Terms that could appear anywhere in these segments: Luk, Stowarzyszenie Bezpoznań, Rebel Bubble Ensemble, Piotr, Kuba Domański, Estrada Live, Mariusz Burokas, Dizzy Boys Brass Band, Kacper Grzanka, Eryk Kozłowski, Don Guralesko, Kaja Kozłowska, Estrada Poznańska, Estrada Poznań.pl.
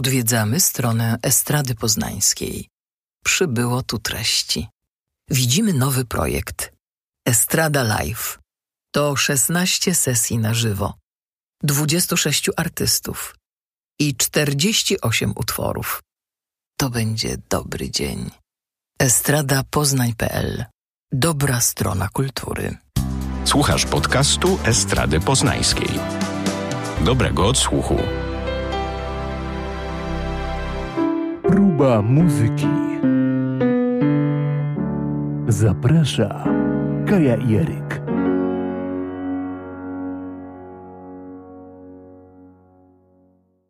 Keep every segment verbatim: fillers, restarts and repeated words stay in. Odwiedzamy stronę Estrady Poznańskiej. Przybyło tu treści. Widzimy nowy projekt. Estrada Live. To szesnaście sesji na żywo, dwudziestu sześciu artystów i czterdzieści osiem utworów. To będzie dobry dzień. Estrada Poznań.pl. Dobra strona kultury. Słuchasz podcastu Estrady Poznańskiej. Dobrego odsłuchu. Próba muzyki. Zaprasza Kaja i Eryk.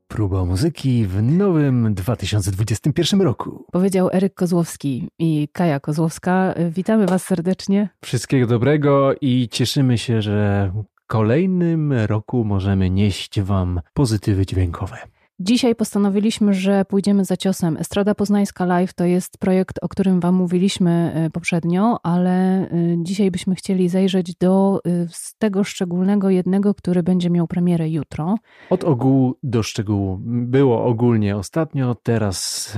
Próba muzyki w nowym dwa tysiące dwudziestym pierwszym roku. Powiedział Eryk Kozłowski i Kaja Kozłowska. Witamy Was serdecznie. Wszystkiego dobrego i cieszymy się, że w kolejnym roku możemy nieść Wam pozytywy dźwiękowe. Dzisiaj postanowiliśmy, że pójdziemy za ciosem. Estrada Poznańska Live to jest projekt, o którym Wam mówiliśmy poprzednio, ale dzisiaj byśmy chcieli zajrzeć do z tego szczególnego jednego, który będzie miał premierę jutro. Od ogółu do szczegółu. Było ogólnie ostatnio, teraz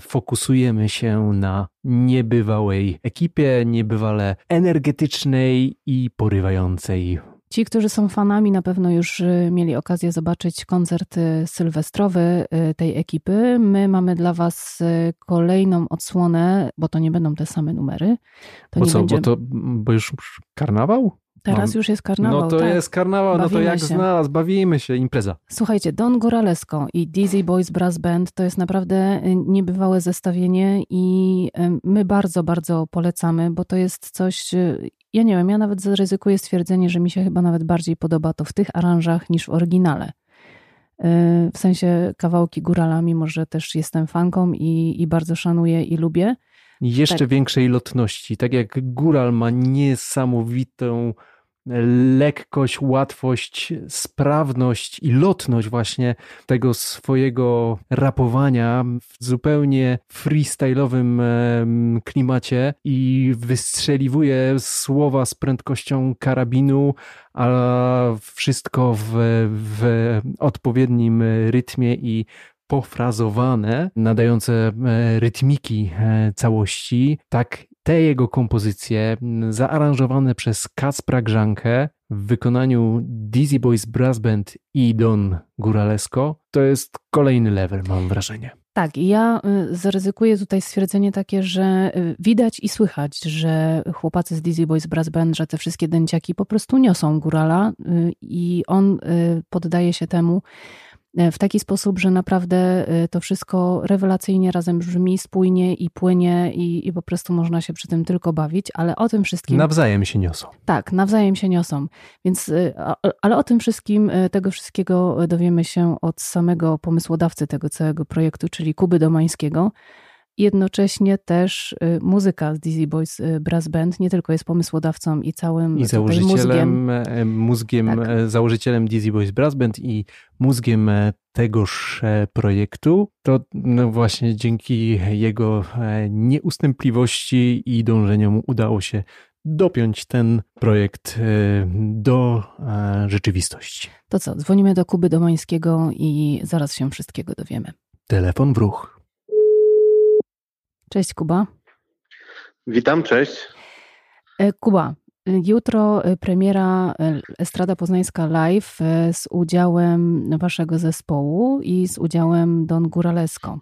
fokusujemy się na niebywałej ekipie, niebywale energetycznej i porywającej. Ci, którzy są fanami, na pewno już mieli okazję zobaczyć koncert sylwestrowy tej ekipy. My mamy dla Was kolejną odsłonę, bo to nie będą te same numery. To bo nie co, będzie... bo, to, bo już karnawał? Teraz Mam... już jest karnawał. No to tak. jest karnawał, bawimy no to jak się. znalazł, bawimy się, impreza. Słuchajcie, Don Guralesko i Dizzy Boys Brass Band to jest naprawdę niebywałe zestawienie i my bardzo, bardzo polecamy, bo to jest coś... Ja nie wiem, ja nawet zaryzykuję stwierdzenie, że mi się chyba nawet bardziej podoba to w tych aranżach niż w oryginale. W sensie kawałki Górala, mimo że też jestem fanką i, i bardzo szanuję i lubię. Jeszcze tak. większej lotności. Tak jak Góral ma niesamowitą lekkość, łatwość, sprawność i lotność właśnie tego swojego rapowania w zupełnie freestyle'owym klimacie i wystrzeliwuje słowa z prędkością karabinu, a wszystko w, w odpowiednim rytmie i pofrazowane, nadające rytmiki całości, tak te jego kompozycje zaaranżowane przez Kacpra Grzankę w wykonaniu Dizzy Boys Brass Band i Don Guralesko to jest kolejny level, mam wrażenie. Tak, ja zaryzykuję tutaj stwierdzenie takie, że widać i słychać, że chłopacy z Dizzy Boys Brass Band, że te wszystkie dęciaki po prostu niosą Górala i on poddaje się temu w taki sposób, że naprawdę to wszystko rewelacyjnie razem brzmi, spójnie i płynie i, i po prostu można się przy tym tylko bawić, ale o tym wszystkim... Nawzajem się niosą. Tak, nawzajem się niosą. Więc, ale o tym wszystkim, tego wszystkiego dowiemy się od samego pomysłodawcy tego całego projektu, czyli Kuby Domańskiego. Jednocześnie też muzyka z Dizzy Boys Brass Band nie tylko jest pomysłodawcą i całym I założycielem, mózgiem, mózgiem tak. założycielem Dizzy Boys Brass Band i mózgiem tegoż projektu, to no właśnie dzięki jego nieustępliwości i dążeniom udało się dopiąć ten projekt do rzeczywistości. To co, dzwonimy do Kuby Domańskiego i zaraz się wszystkiego dowiemy. Telefon w ruch. Cześć Kuba. Witam, cześć. Kuba, jutro premiera Estrada Poznańska Live z udziałem waszego zespołu i z udziałem Don Guralesko.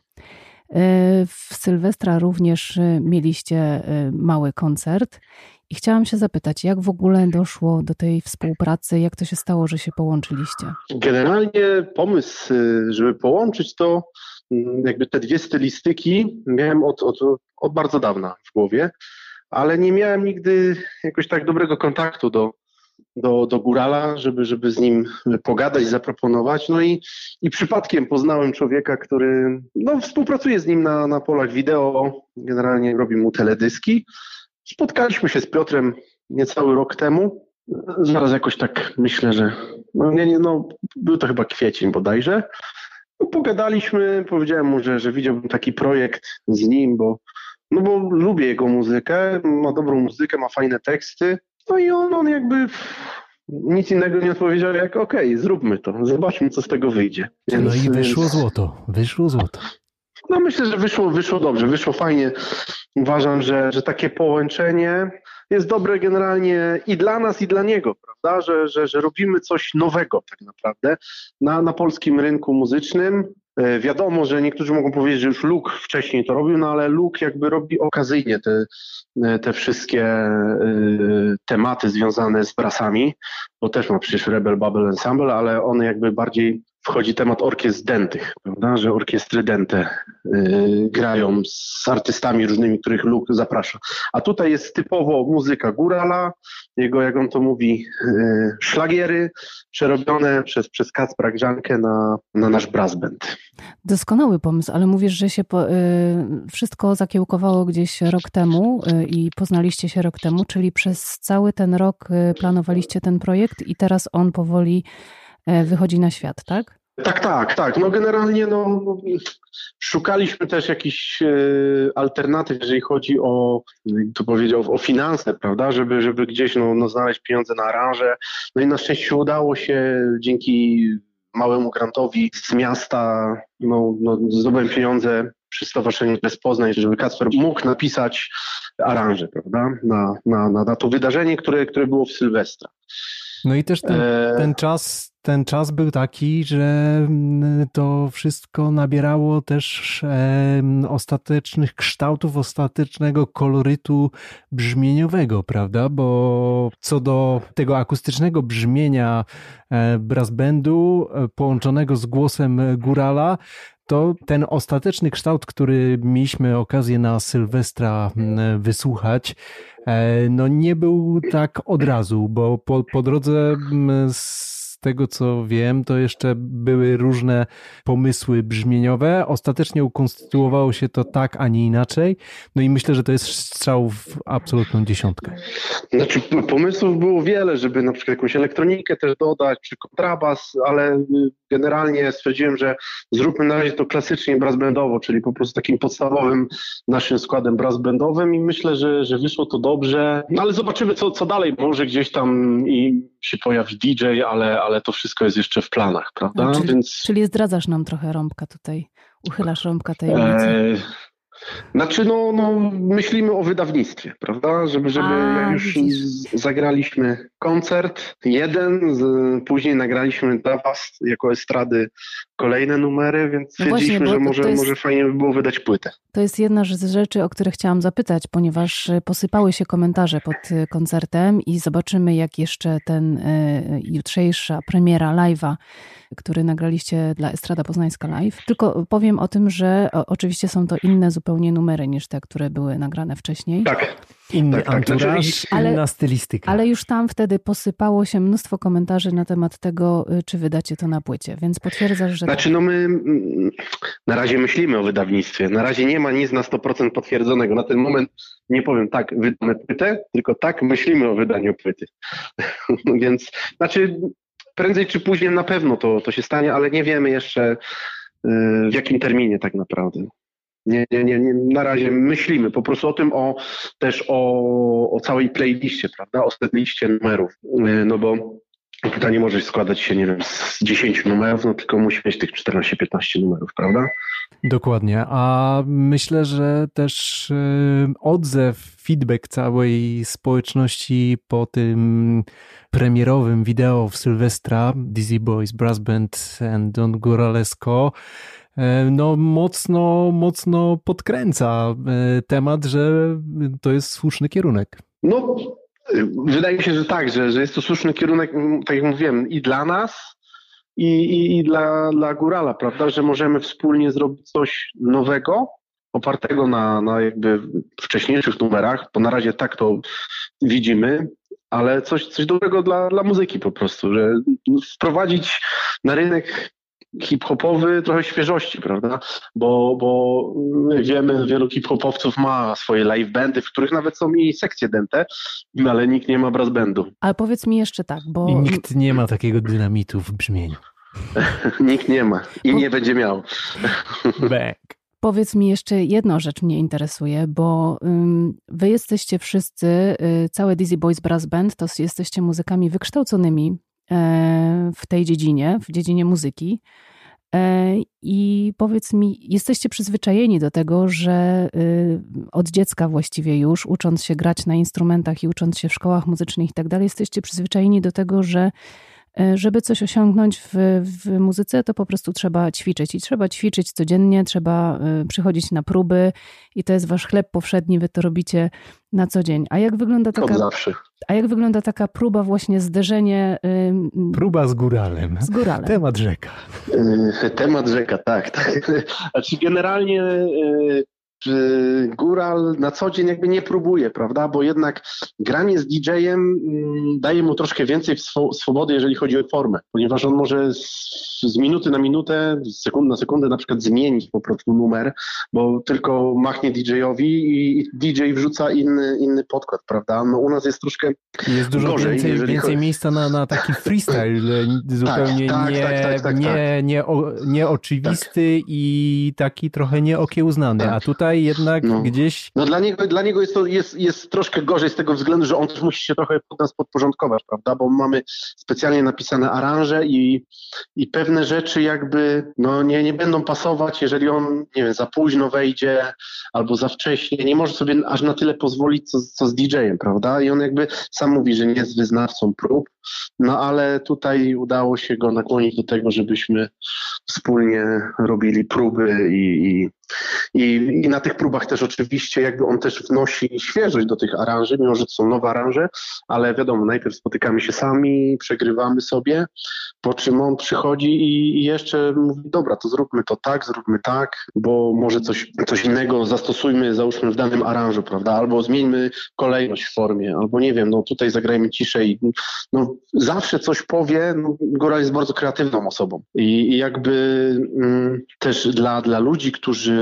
W Sylwestra również mieliście mały koncert i chciałam się zapytać, jak w ogóle doszło do tej współpracy, jak to się stało, że się połączyliście? Generalnie pomysł, żeby połączyć to jakby te dwie stylistyki miałem od, od, od bardzo dawna w głowie, ale nie miałem nigdy jakoś tak dobrego kontaktu do, do, do Górala, żeby, żeby z nim pogadać, zaproponować. No i, i przypadkiem poznałem człowieka, który no, współpracuje z nim na, na polach wideo, generalnie robi mu teledyski. Spotkaliśmy się z Piotrem niecały rok temu. Zaraz jakoś tak myślę, że no, nie, nie, no, był to chyba kwiecień bodajże. No, pogadaliśmy, powiedziałem mu, że, że widziałbym taki projekt z nim, bo, no bo lubię jego muzykę, ma dobrą muzykę, ma fajne teksty. No i on, on jakby nic innego nie odpowiedział jak okej, okay, zróbmy to, zobaczmy co z tego wyjdzie. Więc, no i wyszło więc... złoto, wyszło złoto. No myślę, że wyszło, wyszło dobrze, wyszło fajnie. Uważam, że, że takie połączenie jest dobre generalnie i dla nas, i dla niego, prawda? Że, że, że robimy coś nowego tak naprawdę na, na polskim rynku muzycznym. Wiadomo, że niektórzy mogą powiedzieć, że już Luk wcześniej to robił, no ale Luk jakby robi okazyjnie te, te wszystkie y, tematy związane z brasami, bo też ma przecież Rebel Bubble Ensemble, ale on jakby bardziej wchodzi temat orkiestr dętych, prawda, że orkiestry dęte y, grają z artystami różnymi, których Luk zaprasza. A tutaj jest typowo muzyka górala, jego, jak on to mówi, y, szlagiery przerobione przez, przez Kacpra Grzankę na, na nasz brass band. Doskonały pomysł, ale mówisz, że się po, y, wszystko zakiełkowało gdzieś rok temu y, i poznaliście się rok temu, czyli przez cały ten rok planowaliście ten projekt i teraz on powoli wychodzi na świat, tak? Tak, tak, tak. No generalnie no, szukaliśmy też jakichś y, alternatyw, jeżeli chodzi o, jak to powiedział, o finanse, prawda, żeby, żeby gdzieś no, no, znaleźć pieniądze na aranżę. No i na szczęście udało się dzięki małemu grantowi z miasta, no, no, zdobyłem pieniądze przy Stowarzyszeniu Bezpoznań, żeby Kacper mógł napisać aranżę, prawda, na, na, na, na to wydarzenie, które, które było w Sylwestra. No i też ten, ten, czas, ten czas był taki, że to wszystko nabierało też ostatecznych kształtów, ostatecznego kolorytu brzmieniowego, prawda? Bo co do tego akustycznego brzmienia brass bandu połączonego z głosem górala, to ten ostateczny kształt, który mieliśmy okazję na Sylwestra wysłuchać, no nie był tak od razu, bo po, po drodze z tego co wiem, to jeszcze były różne pomysły brzmieniowe. Ostatecznie ukonstytuowało się to tak, a nie inaczej. No i myślę, że to jest strzał w absolutną dziesiątkę. Znaczy pomysłów było wiele, żeby na przykład jakąś elektronikę też dodać, czy kontrabas, ale generalnie stwierdziłem, że zróbmy na razie to klasycznie brass bandowo, czyli po prostu takim podstawowym naszym składem brass bandowym i myślę, że, że wyszło to dobrze. No ale zobaczymy co, co dalej. Może gdzieś tam i się pojawi D J, ale, ale to wszystko jest jeszcze w planach, prawda? No, czyli, Więc... czyli zdradzasz nam trochę rąbka tutaj, uchylasz rąbka tej ulicy. Eee... Znaczy, no, no myślimy o wydawnictwie, prawda, żeby, żeby A, już widzisz. zagraliśmy koncert jeden, z, później nagraliśmy dla was jako estrady kolejne numery, więc stwierdziliśmy, no że może, jest, może fajnie by było wydać płytę. To jest jedna z rzeczy, o które chciałam zapytać, ponieważ posypały się komentarze pod koncertem i zobaczymy, jak jeszcze ten y, jutrzejsza premiera live'a, który nagraliście dla Estrada Poznańska Live. Tylko powiem o tym, że o, oczywiście są to inne zupełnie numery niż te, które były nagrane wcześniej. Tak. Inny tak, anturaż, tak, ale, inna stylistyka. Ale już tam wtedy posypało się mnóstwo komentarzy na temat tego, czy wydacie to na płycie, więc potwierdzasz, że... Znaczy no my na razie myślimy o wydawnictwie, na razie nie ma nic na sto procent potwierdzonego. Na ten moment nie powiem tak, wydamy płytę, tylko tak myślimy o wydaniu płyty. Więc znaczy prędzej czy później na pewno to, to się stanie, ale nie wiemy jeszcze w jakim terminie tak naprawdę. Nie, nie, nie, nie, na razie myślimy po prostu o tym, o, też o, o całej playliście, prawda, o setliście numerów, no bo płyta nie może składać się, nie wiem, z dziesięciu numerów, no tylko musi mieć tych czternaście piętnaście numerów, prawda? Dokładnie, a myślę, że też odzew, feedback całej społeczności po tym premierowym wideo w Sylwestra, Dizzy Boys Brass Band and Don Guralesko, no mocno, mocno podkręca temat, że to jest słuszny kierunek. No, wydaje mi się, że tak, że, że jest to słuszny kierunek, tak jak mówiłem, i dla nas, i, i, i dla, dla górala, prawda, że możemy wspólnie zrobić coś nowego, opartego na, na jakby wcześniejszych numerach, bo na razie tak to widzimy, ale coś, coś dobrego dla, dla muzyki po prostu, że wprowadzić na rynek hip-hopowy trochę świeżości, prawda? Bo, bo wiemy, wielu hip-hopowców ma swoje live bandy, w których nawet są i sekcje dęte, ale nikt nie ma brass bandu. Ale powiedz mi jeszcze tak, bo... I nikt nie ma takiego dynamitu w brzmieniu. Nikt nie ma i bo... nie będzie miał. Bang. Powiedz mi jeszcze jedną rzecz, mnie interesuje, bo wy jesteście wszyscy, całe Dizzy Boys Brass Band, to jesteście muzykami wykształconymi w tej dziedzinie, w dziedzinie muzyki. I powiedz mi, jesteście przyzwyczajeni do tego, że od dziecka właściwie już, ucząc się grać na instrumentach i ucząc się w szkołach muzycznych i tak dalej, jesteście przyzwyczajeni do tego, że żeby coś osiągnąć w, w muzyce, to po prostu trzeba ćwiczyć. I trzeba ćwiczyć codziennie, trzeba przychodzić na próby i to jest wasz chleb powszedni, wy to robicie na co dzień. A jak wygląda taka, a jak wygląda taka próba, właśnie zderzenie... Ym, próba z góralem. z góralem. Temat rzeka. Temat rzeka, tak. tak. Znaczy generalnie... góral na co dzień jakby nie próbuje, prawda, bo jednak granie z didżejem daje mu troszkę więcej swobody, jeżeli chodzi o formę, ponieważ on może z, z minuty na minutę, z sekundy na sekundę na przykład zmienić po prostu numer, bo tylko machnie didżejowi i D J wrzuca inny, inny podkład, prawda, no u nas jest troszkę jest dużo gorzej, więcej, więcej chodzi... miejsca na, na taki freestyle zupełnie tak, tak, nie, tak, tak, tak, nie, tak. nie o, nieoczywisty tak. i taki trochę nieokiełznany, tak. A tutaj jednak no. gdzieś... No dla niego, dla niego jest to jest, jest troszkę gorzej z tego względu, że on też musi się trochę pod nas podporządkować, prawda, bo mamy specjalnie napisane aranże i, i pewne rzeczy jakby no nie, nie będą pasować, jeżeli on, nie wiem, za późno wejdzie albo za wcześnie, nie może sobie aż na tyle pozwolić, co, co z didżejem, prawda, i on jakby sam mówi, że nie jest wyznawcą prób, no ale tutaj udało się go nakłonić do tego, żebyśmy wspólnie robili próby i, i I, I na tych próbach też oczywiście jakby on też wnosi świeżość do tych aranży, mimo że to są nowe aranże, ale wiadomo, najpierw spotykamy się sami, przegrywamy sobie, po czym on przychodzi i, i jeszcze mówi, dobra, to zróbmy to tak, zróbmy tak, bo może coś, coś innego zastosujmy, załóżmy w danym aranżu, prawda, albo zmieńmy kolejność w formie, albo nie wiem, no tutaj zagrajmy ciszej. No zawsze coś powie, no, góral jest bardzo kreatywną osobą i, i jakby mm, też dla, dla ludzi, którzy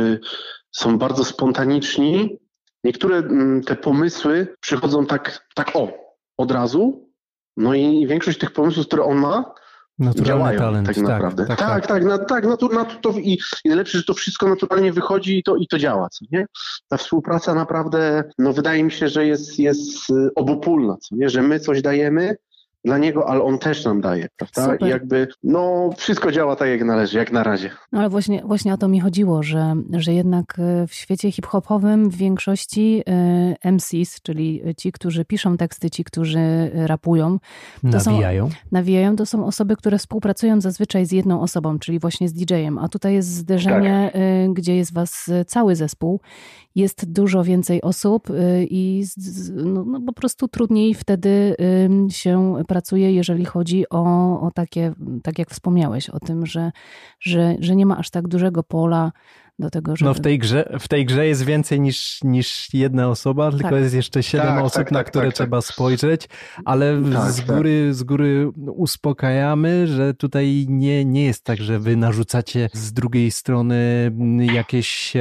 są bardzo spontaniczni. Niektóre te pomysły przychodzą tak, tak o, od razu. No i większość tych pomysłów, które on ma, naturalny działają talent, tak naprawdę. Tak, tak, tak. tak, na, tak na to, na to, to i, i najlepsze, że to wszystko naturalnie wychodzi i to, i to działa. Co nie? Ta współpraca naprawdę, no wydaje mi się, że jest, jest obopólna, co nie? Że my coś dajemy dla niego, ale on też nam daje, prawda? Super. I jakby, no, wszystko działa tak, jak należy, jak na razie. No ale właśnie, właśnie o to mi chodziło, że, że jednak w świecie hip-hopowym w większości M Cs, czyli ci, którzy piszą teksty, ci, którzy rapują, to nawijają. Są, nawijają, to są osoby, które współpracują zazwyczaj z jedną osobą, czyli właśnie z didżejem, a tutaj jest zderzenie, tak. gdzie jest was cały zespół, jest dużo więcej osób i no, no, po prostu trudniej wtedy się pracuje, jeżeli chodzi o, o takie, tak jak wspomniałeś, o tym, że, że, że nie ma aż tak dużego pola do tego, żeby... No w tej grze, w tej grze jest więcej niż, niż jedna osoba, tak. tylko jest jeszcze siedem tak, osób, tak, na tak, które tak, trzeba tak. spojrzeć, ale tak, z góry, tak. z góry uspokajamy, że tutaj nie, nie jest tak, że wy narzucacie z drugiej strony jakieś...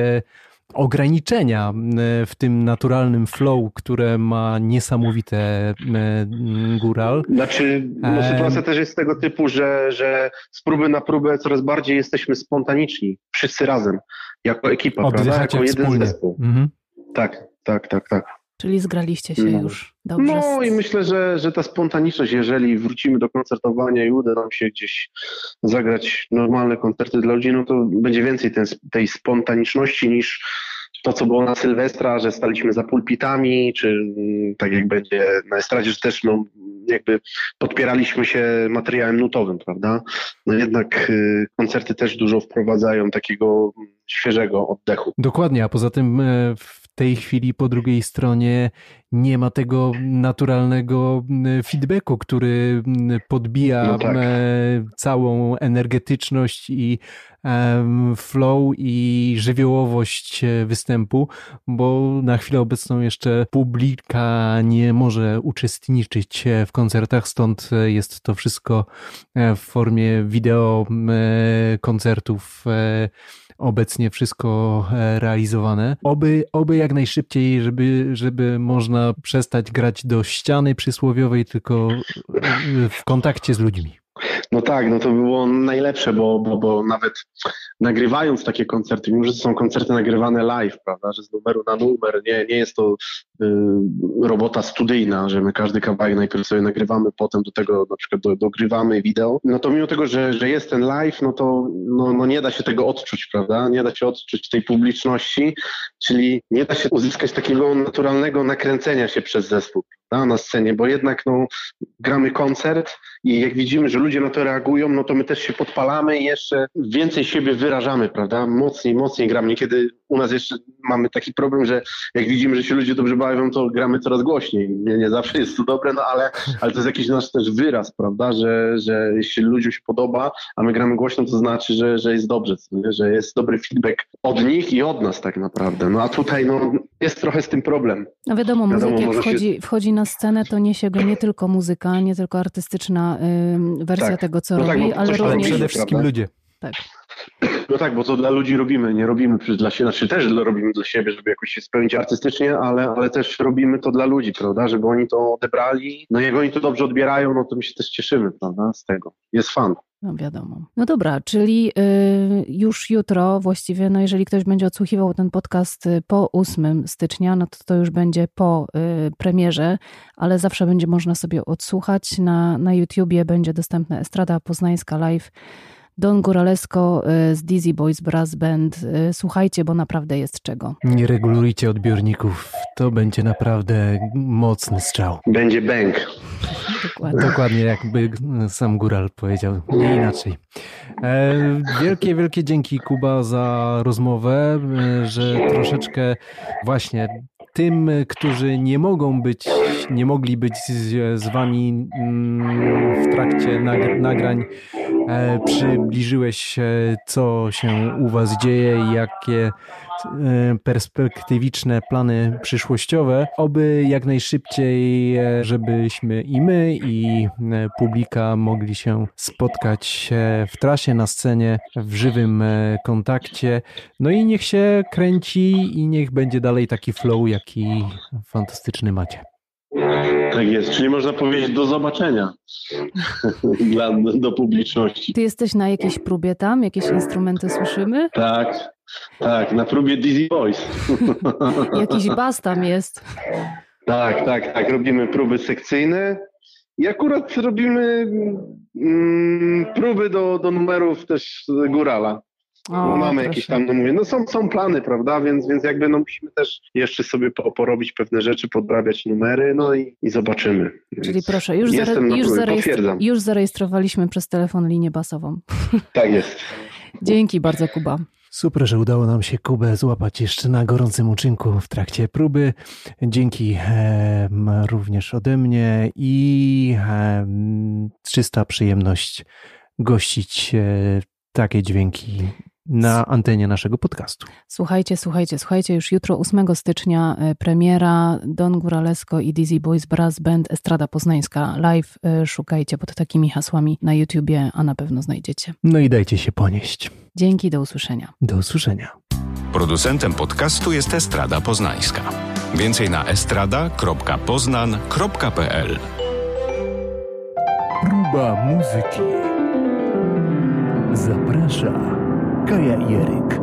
ograniczenia w tym naturalnym flow, które ma niesamowite góral. Znaczy, no, sytuacja też jest tego typu, że, że z próby na próbę coraz bardziej jesteśmy spontaniczni, wszyscy razem, jako ekipa, prawda? Jako jeden zespół. Mhm. Tak, tak, tak, tak. Czyli zgraliście się no. już dobrze. No i myślę, że, że ta spontaniczność, jeżeli wrócimy do koncertowania i uda nam się gdzieś zagrać normalne koncerty dla ludzi, no to będzie więcej ten, tej spontaniczności niż to, co było na Sylwestra, że staliśmy za pulpitami, czy tak jak będzie na estradzie, że też no, jakby podpieraliśmy się materiałem nutowym, prawda? No jednak y, koncerty też dużo wprowadzają takiego świeżego oddechu. Dokładnie, a poza tym y, w tej chwili po drugiej stronie nie ma tego naturalnego feedbacku, który podbija no tak. całą energetyczność i flow i żywiołowość występu, bo na chwilę obecną jeszcze publika nie może uczestniczyć w koncertach, stąd jest to wszystko w formie wideo koncertów obecnie wszystko realizowane. Oby, oby jak najszybciej, żeby, żeby można przestać grać do ściany przysłowiowej, tylko w kontakcie z ludźmi. No tak, no to było najlepsze, bo, bo, bo nawet nagrywając takie koncerty, mimo że to są koncerty nagrywane live, prawda, że z numeru na numer, nie, nie jest to y, robota studyjna, że my każdy kawałek najpierw sobie nagrywamy, potem do tego na przykład do, dogrywamy wideo, no to mimo tego, że, że jest ten live, no to no, no nie da się tego odczuć, prawda, nie da się odczuć tej publiczności, czyli nie da się uzyskać takiego naturalnego nakręcenia się przez zespół na scenie, bo jednak no, gramy koncert i jak widzimy, że ludzie na to reagują, no to my też się podpalamy i jeszcze więcej siebie wyrażamy, prawda? Mocniej, mocniej gramy. Niekiedy u nas jeszcze mamy taki problem, że jak widzimy, że się ludzie dobrze bawią, to gramy coraz głośniej. Nie, nie zawsze jest to dobre, no ale, ale to jest jakiś nasz też wyraz, prawda? Że, że jeśli ludziom się podoba, a my gramy głośno, to znaczy, że, że jest dobrze, że jest dobry feedback od nich i od nas tak naprawdę. No a tutaj no, jest trochę z tym problem. No wiadomo, muzyk wiadomo, jak wchodzi, się... wchodzi na scenę, to niesie go nie tylko muzyka, nie tylko artystyczna y, wersja tak. tego, co no robi, tak, ale również... przede wszystkim prawda? ludzie. Tak. No tak, bo to dla ludzi robimy, nie robimy dla siebie, znaczy też robimy dla siebie, żeby jakoś się spełnić artystycznie, ale, ale też robimy to dla ludzi, prawda, żeby oni to odebrali. No jak oni to dobrze odbierają, no to my się też cieszymy, prawda, z tego. Jest fan. No wiadomo. No dobra, czyli y, już jutro właściwie, no jeżeli ktoś będzie odsłuchiwał ten podcast po ósmego stycznia, no to to już będzie po y, premierze, ale zawsze będzie można sobie odsłuchać. Na, na YouTubie będzie dostępna Estrada Poznańska Live, Don Guralesko z Dizzy Boys Brass Band. Słuchajcie, bo naprawdę jest czego. Nie regulujcie odbiorników. To będzie naprawdę mocny strzał. Będzie bang. Dokładnie. Dokładnie, jakby sam Góral powiedział. Nie inaczej. Wielkie, wielkie dzięki, Kuba, za rozmowę, że troszeczkę właśnie tym, którzy nie mogą być, nie mogli być z, z wami w trakcie nagrań, przybliżyłeś, co się u was dzieje i jakie perspektywiczne plany przyszłościowe. Oby jak najszybciej, żebyśmy i my, i publika mogli się spotkać w trasie, na scenie, w żywym kontakcie. No i niech się kręci i niech będzie dalej taki flow, jaki fantastyczny macie. Tak jest, czyli można powiedzieć do zobaczenia dla, do publiczności. Ty jesteś na jakiejś próbie tam? Jakieś instrumenty słyszymy? Tak, tak, na próbie Dizzy Boys. Jakiś bas tam jest. Tak, tak, tak, robimy próby sekcyjne i akurat robimy mm, próby do, do numerów też Górala. O, no mamy jakieś tam, no mówię, no są, są plany, prawda, więc, więc jakby no musimy też jeszcze sobie porobić pewne rzeczy, podrabiać numery, no i, i zobaczymy. Czyli więc proszę, już, zare- już, zarejestr- już zarejestrowaliśmy przez telefon linię basową. Tak jest. Dzięki bardzo, Kuba. Super, że udało nam się Kubę złapać jeszcze na gorącym uczynku w trakcie próby. Dzięki e, również ode mnie i e, czysta przyjemność gościć e, takie dźwięki na antenie naszego podcastu. Słuchajcie, słuchajcie, słuchajcie, już jutro ósmego stycznia premiera, Don Guralesko i Dizzy Boys Brass Band, Estrada Poznańska Live. Szukajcie pod takimi hasłami na YouTubie, a na pewno znajdziecie. No i dajcie się ponieść. Dzięki, do usłyszenia. Do usłyszenia. Producentem podcastu jest Estrada Poznańska. Więcej na estrada kropka poznan kropka p l. Próba muzyki. Zaprasza Kaja i Eryk.